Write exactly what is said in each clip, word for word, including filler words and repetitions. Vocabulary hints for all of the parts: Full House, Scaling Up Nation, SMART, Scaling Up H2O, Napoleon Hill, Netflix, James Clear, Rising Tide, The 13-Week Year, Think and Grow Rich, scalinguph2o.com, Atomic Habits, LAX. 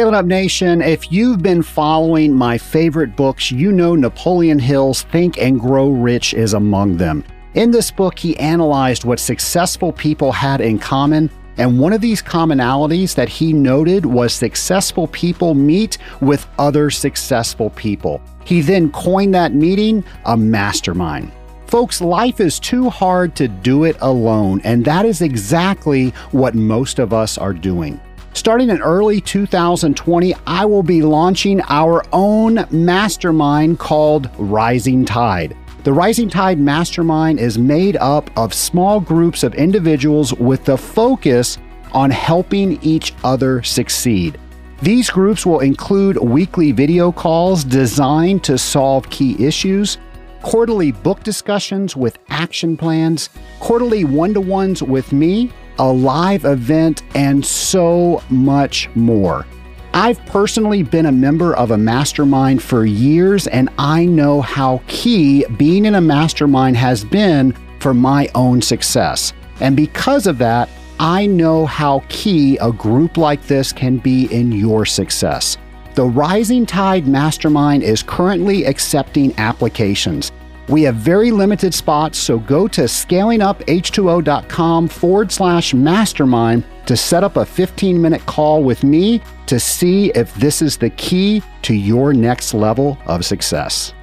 Scaling Up Nation, if you've been following my favorite books, you know Napoleon Hill's Think and Grow Rich is among them. In this book, he analyzed what successful people had in common, and one of these commonalities that he noted was successful people meet with other successful people. He then coined that meeting a mastermind. Folks, life is too hard to do it alone, and that is exactly what most of us are doing. Starting in early two thousand twenty, I will be launching our own mastermind called Rising Tide. The Rising Tide Mastermind is made up of small groups of individuals with the focus on helping each other succeed. These groups will include weekly video calls designed to solve key issues, quarterly book discussions with action plans, quarterly one-to-ones with me, a live event, and so much more. I've personally been a member of a mastermind for years, and I know how key being in a mastermind has been for my own success. And because of that, I know how key a group like this can be in your success. The Rising Tide Mastermind is currently accepting applications. We have very limited spots, so go to scaling up h two o dot com forward slash mastermind to set up a fifteen minute call with me to see if this is the key to your next level of success.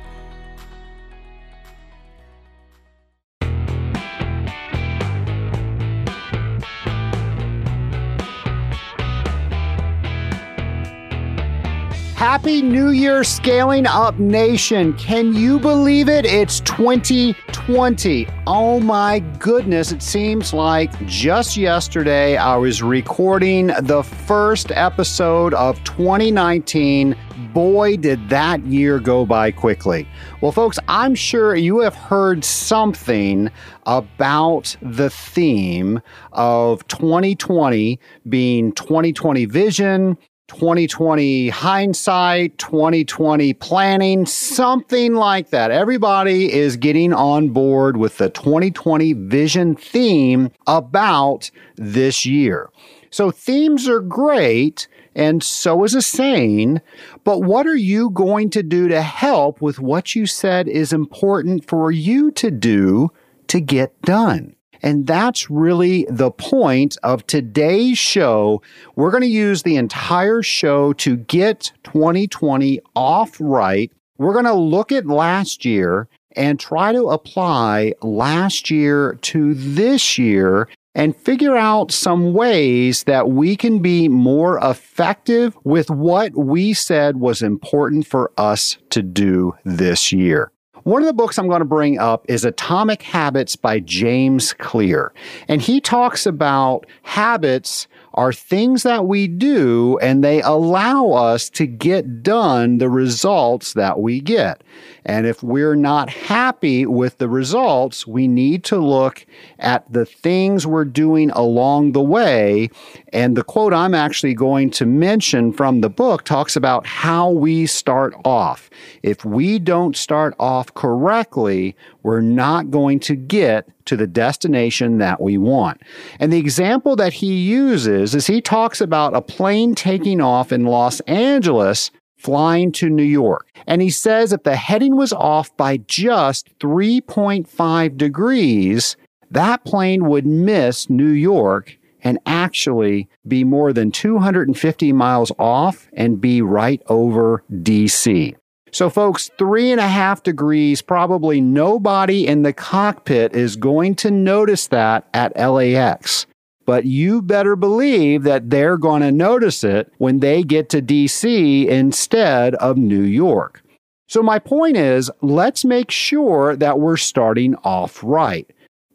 Happy New Year, Scaling Up Nation. Can you believe it? It's twenty twenty. Oh my goodness. It seems like just yesterday I was recording the first episode of twenty nineteen. Boy, did that year go by quickly. Well, folks, I'm sure you have heard something about the theme of twenty twenty being twenty twenty vision, twenty twenty hindsight, twenty twenty planning, something like that. Everybody is getting on board with the twenty twenty vision theme about this year. So themes are great, and so is a saying, but what are you going to do to help with what you said is important for you to do to get done? And that's really the point of today's show. We're going to use the entire show to get twenty twenty off right. We're going to look at last year and try to apply last year to this year and figure out some ways that we can be more effective with what we said was important for us to do this year. One of the books I'm going to bring up is Atomic Habits by James Clear. And he talks about habits are things that we do and they allow us to get done the results that we get. And if we're not happy with the results, we need to look at the things we're doing along the way. And the quote I'm actually going to mention from the book talks about how we start off. If we don't start off correctly, we're not going to get to the destination that we want. And the example that he uses is he talks about a plane taking off in Los Angeles, flying to New York. And he says if the heading was off by just three point five degrees, that plane would miss New York and actually be more than two hundred fifty miles off and be right over D C. So folks, three and a half degrees, probably nobody in the cockpit is going to notice that at L A X. But you better believe that they're going to notice it when they get to D C instead of New York. So my point is, let's make sure that we're starting off right,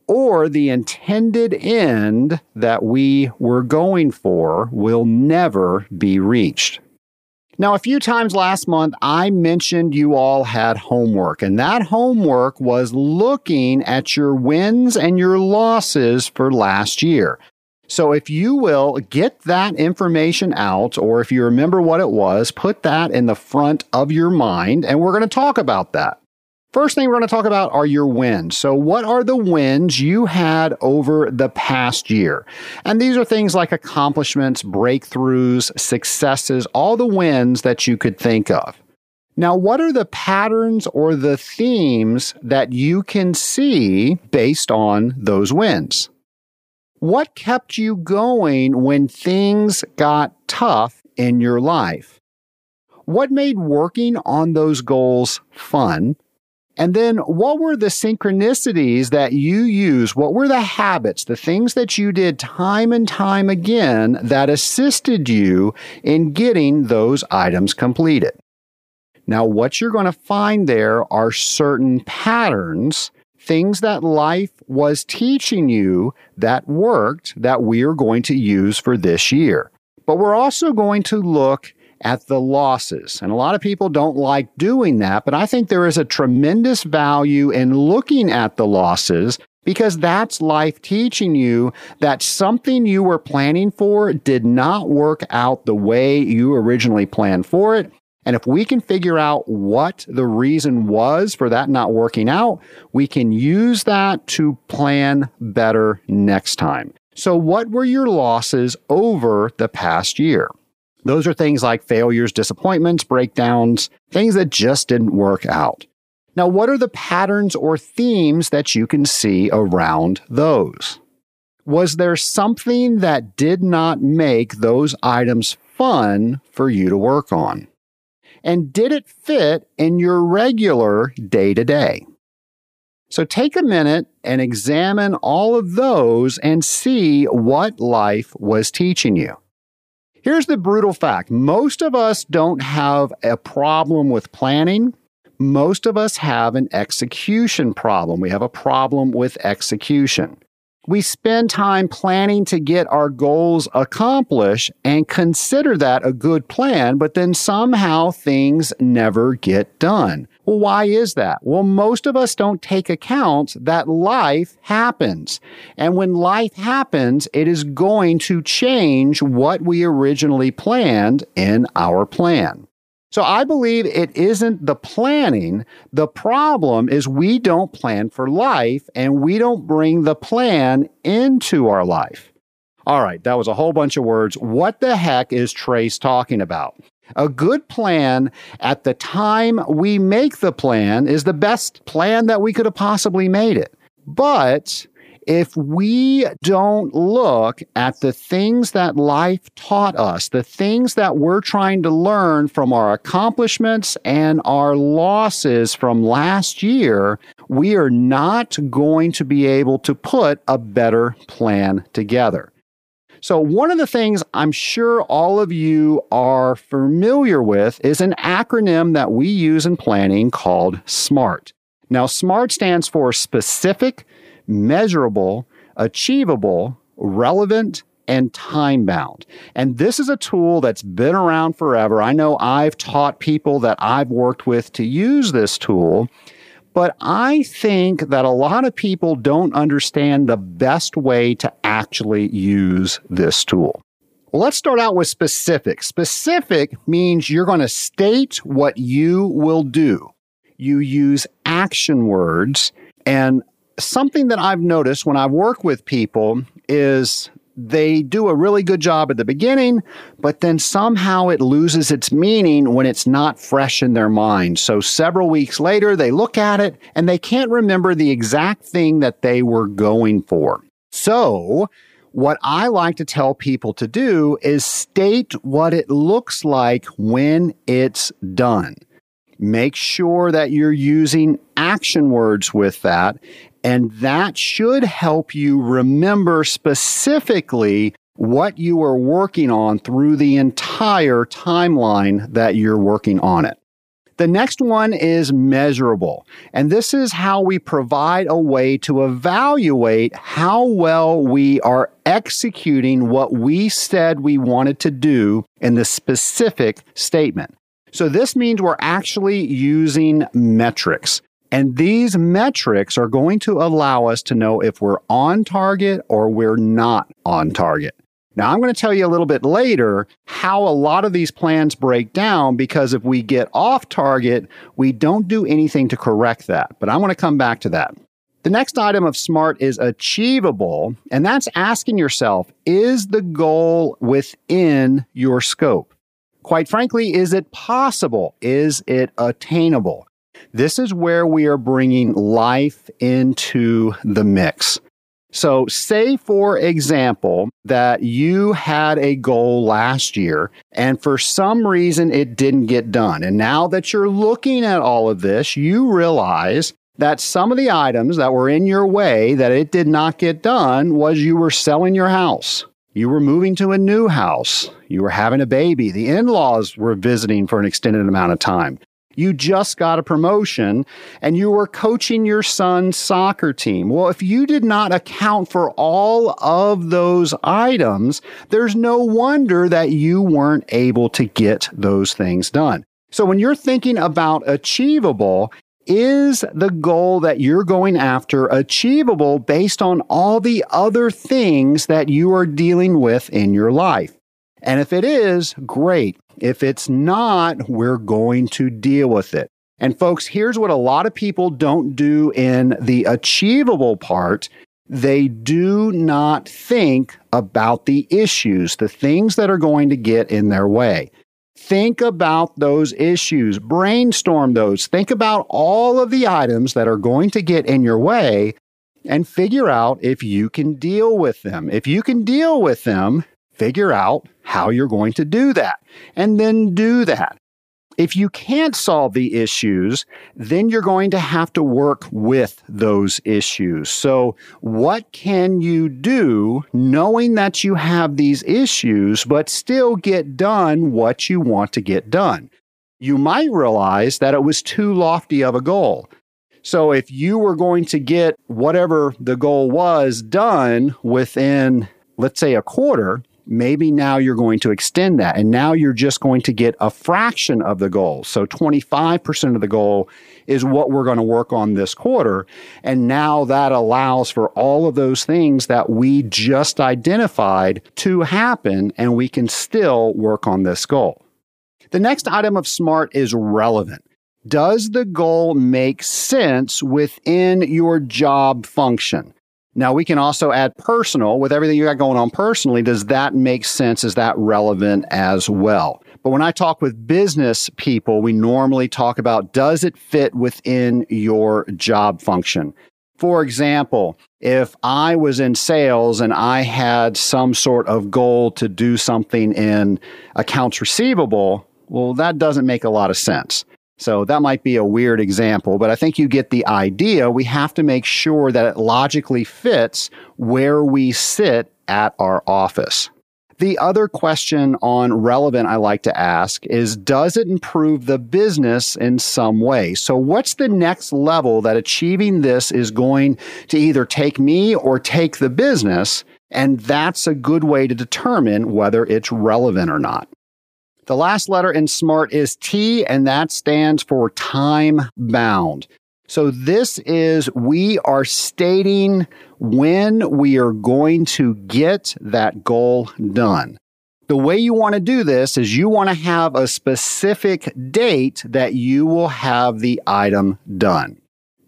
or the intended end that we were going for will never be reached. Now, a few times last month, I mentioned you all had homework, and that homework was looking at your wins and your losses for last year. So if you will, get that information out, or if you remember what it was, put that in the front of your mind, and we're going to talk about that. First thing we're going to talk about are your wins. So what are the wins you had over the past year? And these are things like accomplishments, breakthroughs, successes, all the wins that you could think of. Now, what are the patterns or the themes that you can see based on those wins? What kept you going when things got tough in your life? What made working on those goals fun? And then what were the synchronicities that you use? What were the habits, the things that you did time and time again that assisted you in getting those items completed? Now, what you're going to find there are certain patterns, things that life was teaching you that worked that we are going to use for this year. But we're also going to look at the losses. And a lot of people don't like doing that, but I think there is a tremendous value in looking at the losses because that's life teaching you that something you were planning for did not work out the way you originally planned for it. And if we can figure out what the reason was for that not working out, we can use that to plan better next time. So what were your losses over the past year? Those are things like failures, disappointments, breakdowns, things that just didn't work out. Now, what are the patterns or themes that you can see around those? Was there something that did not make those items fun for you to work on? And did it fit in your regular day-to-day? So take a minute and examine all of those and see what life was teaching you. Here's the brutal fact. Most of us don't have a problem with planning. Most of us have an execution problem. We have a problem with execution. We spend time planning to get our goals accomplished and consider that a good plan, but then somehow things never get done. Well, why is that? Well, most of us don't take account that life happens. And when life happens, it is going to change what we originally planned in our plan. So I believe it isn't the planning. The problem is we don't plan for life and we don't bring the plan into our life. All right, that was a whole bunch of words. What the heck is Trace talking about? A good plan at the time we make the plan is the best plan that we could have possibly made it. But if we don't look at the things that life taught us, the things that we're trying to learn from our accomplishments and our losses from last year, we are not going to be able to put a better plan together. So one of the things I'm sure all of you are familiar with is an acronym that we use in planning called SMART. Now, SMART stands for specific, measurable, achievable, relevant, and time-bound. And this is a tool that's been around forever. I know I've taught people that I've worked with to use this tool. But I think that a lot of people don't understand the best way to actually use this tool. Well, let's start out with specific. Specific means you're going to state what you will do. You use action words. And something that I've noticed when I work with people is they do a really good job at the beginning, but then somehow it loses its meaning when it's not fresh in their mind. So several weeks later, they look at it and they can't remember the exact thing that they were going for. So what I like to tell people to do is state what it looks like when it's done. Make sure that you're using action words with that. And that should help you remember specifically what you are working on through the entire timeline that you're working on it. The next one is measurable. And this is how we provide a way to evaluate how well we are executing what we said we wanted to do in the specific statement. So this means we're actually using metrics. And these metrics are going to allow us to know if we're on target or we're not on target. Now, I'm going to tell you a little bit later how a lot of these plans break down, because if we get off target, we don't do anything to correct that. But I want to come back to that. The next item of SMART is achievable, and that's asking yourself, is the goal within your scope? Quite frankly, is it possible? Is it attainable? This is where we are bringing life into the mix. So say, for example, that you had a goal last year and for some reason it didn't get done. And now that you're looking at all of this, you realize that some of the items that were in your way that it did not get done was you were selling your house. You were moving to a new house. You were having a baby. The in-laws were visiting for an extended amount of time. You just got a promotion and you were coaching your son's soccer team. Well, if you did not account for all of those items, there's no wonder that you weren't able to get those things done. So when you're thinking about achievable, is the goal that you're going after achievable based on all the other things that you are dealing with in your life? And if it is, great. If it's not, we're going to deal with it. And folks, here's what a lot of people don't do in the achievable part. They do not think about the issues, the things that are going to get in their way. Think about those issues, brainstorm those, think about all of the items that are going to get in your way and figure out if you can deal with them. If you can deal with them, figure out how you're going to do that, and then do that. If you can't solve the issues, then you're going to have to work with those issues. So what can you do knowing that you have these issues, but still get done what you want to get done? You might realize that it was too lofty of a goal. So if you were going to get whatever the goal was done within, let's say, a quarter, maybe now you're going to extend that, and now you're just going to get a fraction of the goal. So twenty-five percent of the goal is what we're going to work on this quarter. And now that allows for all of those things that we just identified to happen, and we can still work on this goal. The next item of SMART is relevant. Does the goal make sense within your job function? Now, we can also add personal. With everything you got going on personally, does that make sense? Is that relevant as well? But when I talk with business people, we normally talk about, does it fit within your job function? For example, if I was in sales and I had some sort of goal to do something in accounts receivable, well, that doesn't make a lot of sense. So that might be a weird example, but I think you get the idea. We have to make sure that it logically fits where we sit at our office. The other question on relevant I like to ask is, does it improve the business in some way? So what's the next level that achieving this is going to either take me or take the business? And that's a good way to determine whether it's relevant or not. The last letter in SMART is T, and that stands for time bound. So this is, we are stating when we are going to get that goal done. The way you want to do this is you want to have a specific date that you will have the item done.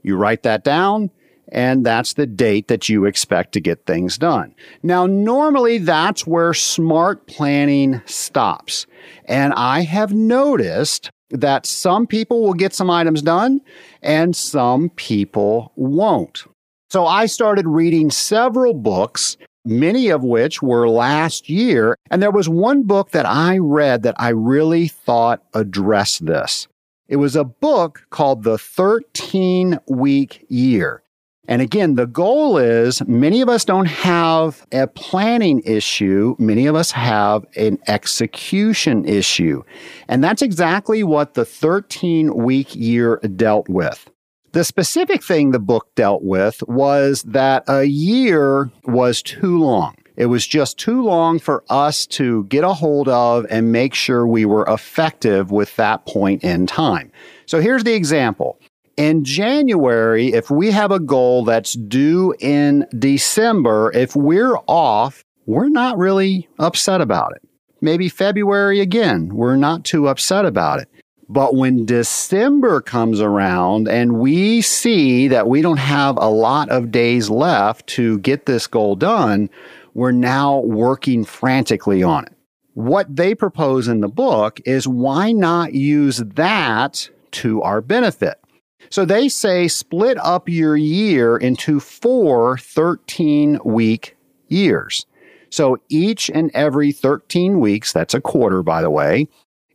You write that down, and that's the date that you expect to get things done. Now, normally that's where SMART planning stops. And I have noticed that some people will get some items done and some people won't. So I started reading several books, many of which were last year. And there was one book that I read that I really thought addressed this. It was a book called The thirteen-Week Year. And again, the goal is, many of us don't have a planning issue. Many of us have an execution issue. And that's exactly what the thirteen-week year dealt with. The specific thing the book dealt with was that a year was too long. It was just too long for us to get a hold of and make sure we were effective with that point in time. So here's the example. In January, if we have a goal that's due in December, if we're off we're not really upset about it. Maybe February again, we're not too upset about it. But when December comes around and we see that we don't have a lot of days left to get this goal done, we're now working frantically on it. What they propose in the book is why not use that to our benefit? So they say split up your year into four thirteen-week years. So each and every thirteen weeks, that's a quarter, by the way,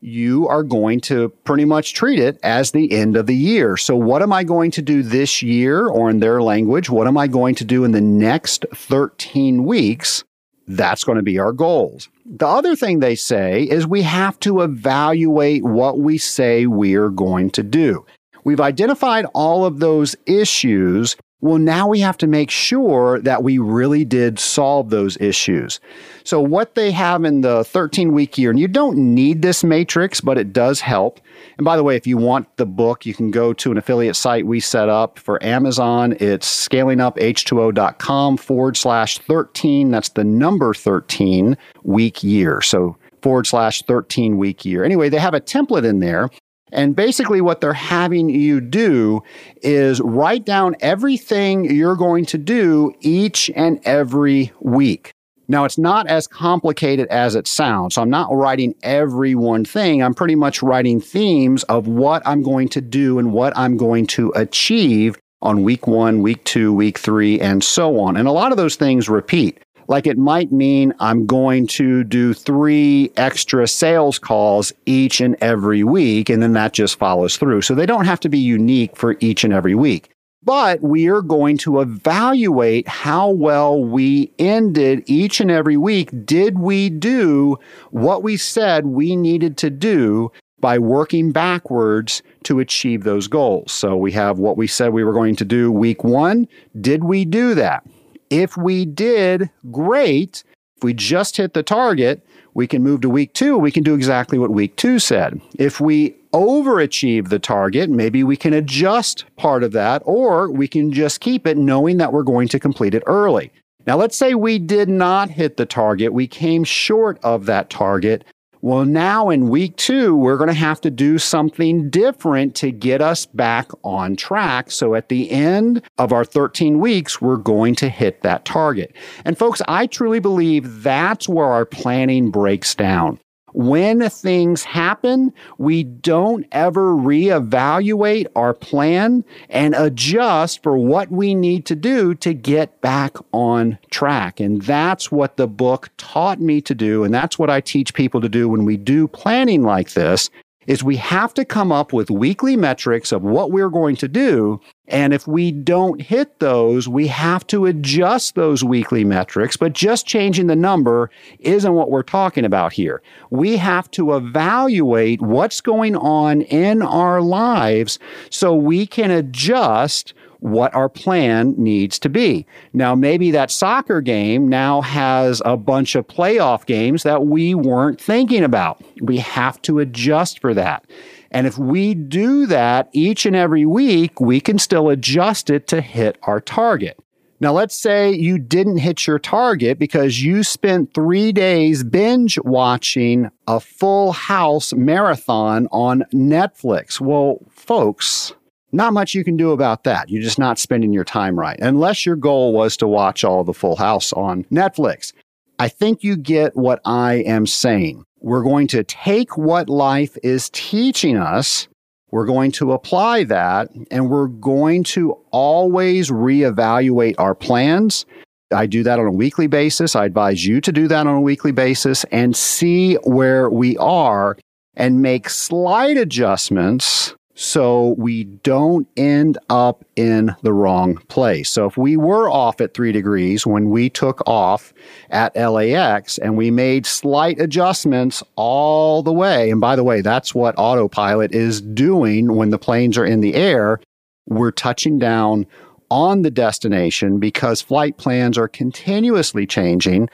you are going to pretty much treat it as the end of the year. So what am I going to do this year, or in their language, what am I going to do in the next thirteen weeks? That's going to be our goals. The other thing they say is we have to evaluate what we say we're going to do. We've identified all of those issues. Well, now we have to make sure that we really did solve those issues. So what they have in the thirteen-week year, and you don't need this matrix, but it does help. And by the way, if you want the book, you can go to an affiliate site we set up for Amazon. It's scaling up h two o dot com forward slash 13. That's the number thirteen-week year. So forward slash thirteen-week year. Anyway, they have a template in there. And basically what they're having you do is write down everything you're going to do each and every week. Now, it's not as complicated as it sounds. So I'm not writing every one thing. I'm pretty much writing themes of what I'm going to do and what I'm going to achieve on week one, week two, week three, and so on. And a lot of those things repeat. Like it might mean I'm going to do three extra sales calls each and every week, and then that just follows through. So they don't have to be unique for each and every week. But we are going to evaluate how well we ended each and every week. Did we do what we said we needed to do by working backwards to achieve those goals? So we have what we said we were going to do week one. Did we do that? If we did, great. If we just hit the target, we can move to week two. We can do exactly what week two said. If we overachieve the target, maybe we can adjust part of that, or we can just keep it knowing that we're going to complete it early. Now, let's say we did not hit the target. We came short of that target. Well, now in week two, we're going to have to do something different to get us back on track. So at the end of our thirteen weeks, we're going to hit that target. And folks, I truly believe that's where our planning breaks down. When things happen, we don't ever reevaluate our plan and adjust for what we need to do to get back on track. And that's what the book taught me to do. And that's what I teach people to do when we do planning like this, is we have to come up with weekly metrics of what we're going to do. And if we don't hit those, we have to adjust those weekly metrics. But just changing the number isn't what we're talking about here. We have to evaluate what's going on in our lives so we can adjust what our plan needs to be. Now, maybe that soccer game now has a bunch of playoff games that we weren't thinking about. We have to adjust for that. And if we do that each and every week, we can still adjust it to hit our target. Now, let's say you didn't hit your target because you spent three days binge watching a Full House marathon on Netflix. Well, folks, not much you can do about that. You're just not spending your time right, unless your goal was to watch all the Full House on Netflix. I think you get what I am saying. We're going to take what life is teaching us, we're going to apply that, and we're going to always reevaluate our plans. I do that on a weekly basis. I advise you to do that on a weekly basis and see where we are and make slight adjustments so we don't end up in the wrong place. So if we were off at three degrees when we took off at L A X and we made slight adjustments all the way, and by the way, that's what autopilot is doing when the planes are in the air, we're touching down on the destination because flight plans are continuously changing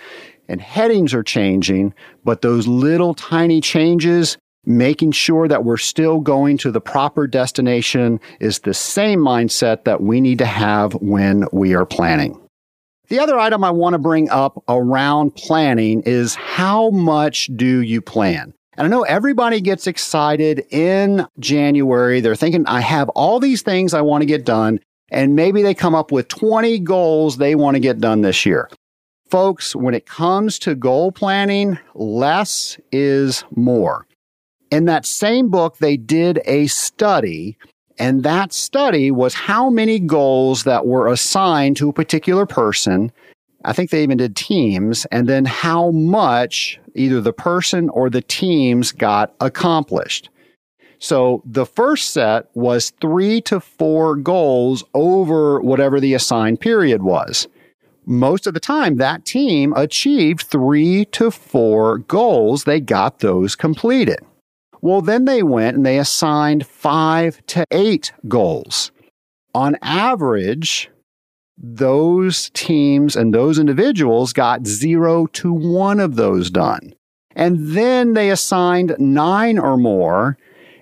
and headings are changing, but those little tiny changes, making sure that we're still going to the proper destination, is the same mindset that we need to have when we are planning. The other item I want to bring up around planning is how much do you plan? And I know everybody gets excited in January. They're thinking, I have all these things I want to get done. And maybe they come up with twenty goals they want to get done this year. Folks, when it comes to goal planning, less is more. In that same book, they did a study, and that study was how many goals that were assigned to a particular person. I think they even did teams, and then how much either the person or the teams got accomplished. So the first set was three to four goals over whatever the assigned period was. Most of the time, that team achieved three to four goals. They got those completed. Well, then they went and they assigned five to eight goals. On average, those teams and those individuals got zero to one of those done. And then they assigned nine or more,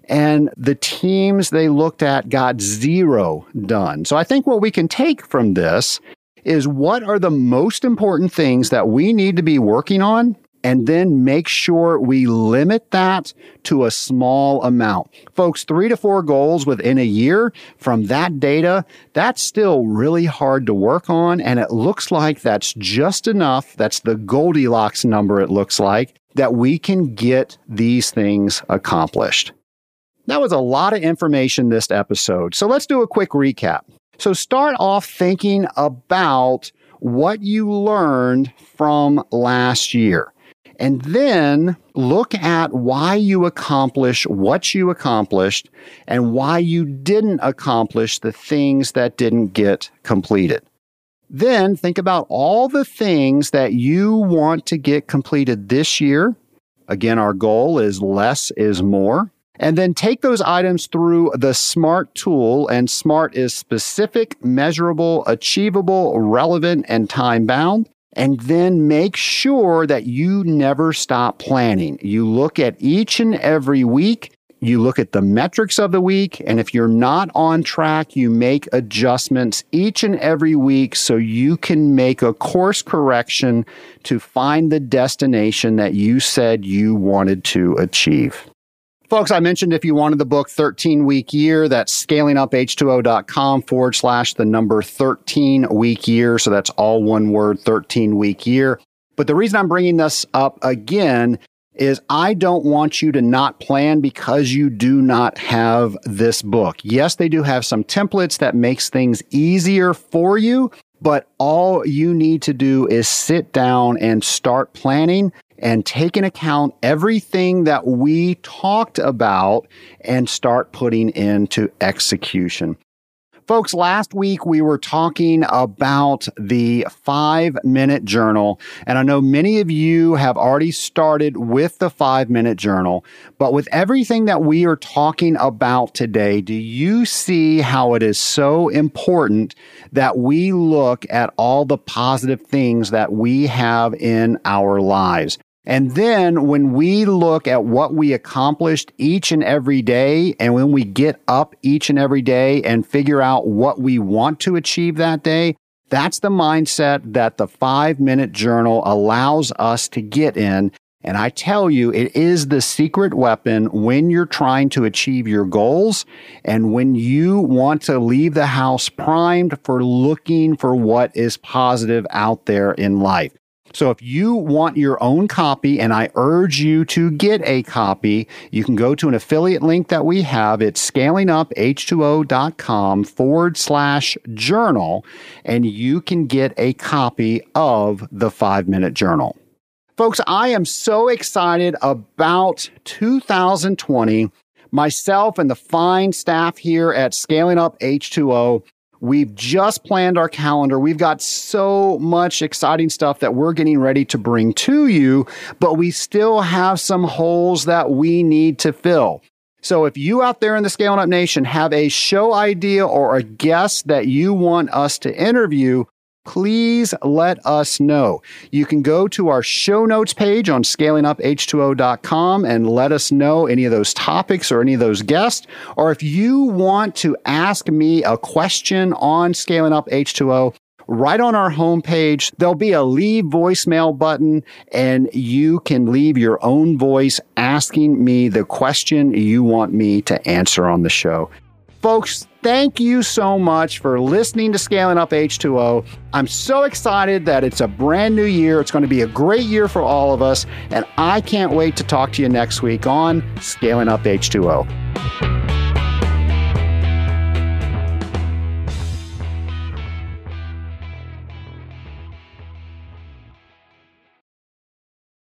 and the teams they looked at got zero done. So I think what we can take from this is what are the most important things that we need to be working on, and then make sure we limit that to a small amount. Folks, three to four goals within a year from that data, that's still really hard to work on, and it looks like that's just enough. That's the Goldilocks number, it looks like, that we can get these things accomplished. That was a lot of information this episode, so let's do a quick recap. So start off thinking about what you learned from last year. And then look at why you accomplish what you accomplished and why you didn't accomplish the things that didn't get completed. Then think about all the things that you want to get completed this year. Again, our goal is less is more. And then take those items through the SMART tool, and SMART is specific, measurable, achievable, relevant, and time-bound. And then make sure that you never stop planning. You look at each and every week, you look at the metrics of the week, and if you're not on track, you make adjustments each and every week so you can make a course correction to find the destination that you said you wanted to achieve. Folks, I mentioned if you wanted the book thirteen-Week Year, that's scaling up h two o dot com forward slash the number thirteen-Week Year. So that's all one word, thirteen-Week Year. But the reason I'm bringing this up again is I don't want you to not plan because you do not have this book. Yes, they do have some templates that makes things easier for you, but all you need to do is sit down and start planning and take into account everything that we talked about and start putting into execution. Folks, last week we were talking about the five-minute journal, and I know many of you have already started with the five-minute journal, but with everything that we are talking about today, do you see how it is so important that we look at all the positive things that we have in our lives? And then when we look at what we accomplished each and every day, and when we get up each and every day and figure out what we want to achieve that day, that's the mindset that the five-minute journal allows us to get in. And I tell you, it is the secret weapon when you're trying to achieve your goals and when you want to leave the house primed for looking for what is positive out there in life. So if you want your own copy, and I urge you to get a copy, you can go to an affiliate link that we have. It's scaling up h two o dot com forward slash journal, and you can get a copy of the five-minute journal. Folks, I am so excited about two thousand twenty. Myself and the fine staff here at Scaling Up H two O, we've just planned our calendar. We've got so much exciting stuff that we're getting ready to bring to you, but we still have some holes that we need to fill. So if you out there in the Scaling Up Nation have a show idea or a guest that you want us to interview, please let us know. You can go to our show notes page on scaling up h two o dot com and let us know any of those topics or any of those guests. Or if you want to ask me a question on Scaling Up H two O, Right on our homepage, there'll be a leave voicemail button, and you can leave your own voice asking me the question you want me to answer on the show. Folks, thank you so much for listening to Scaling Up H two O. I'm so excited that it's a brand new year. It's going to be a great year for all of us, and I can't wait to talk to you next week on Scaling Up H two O.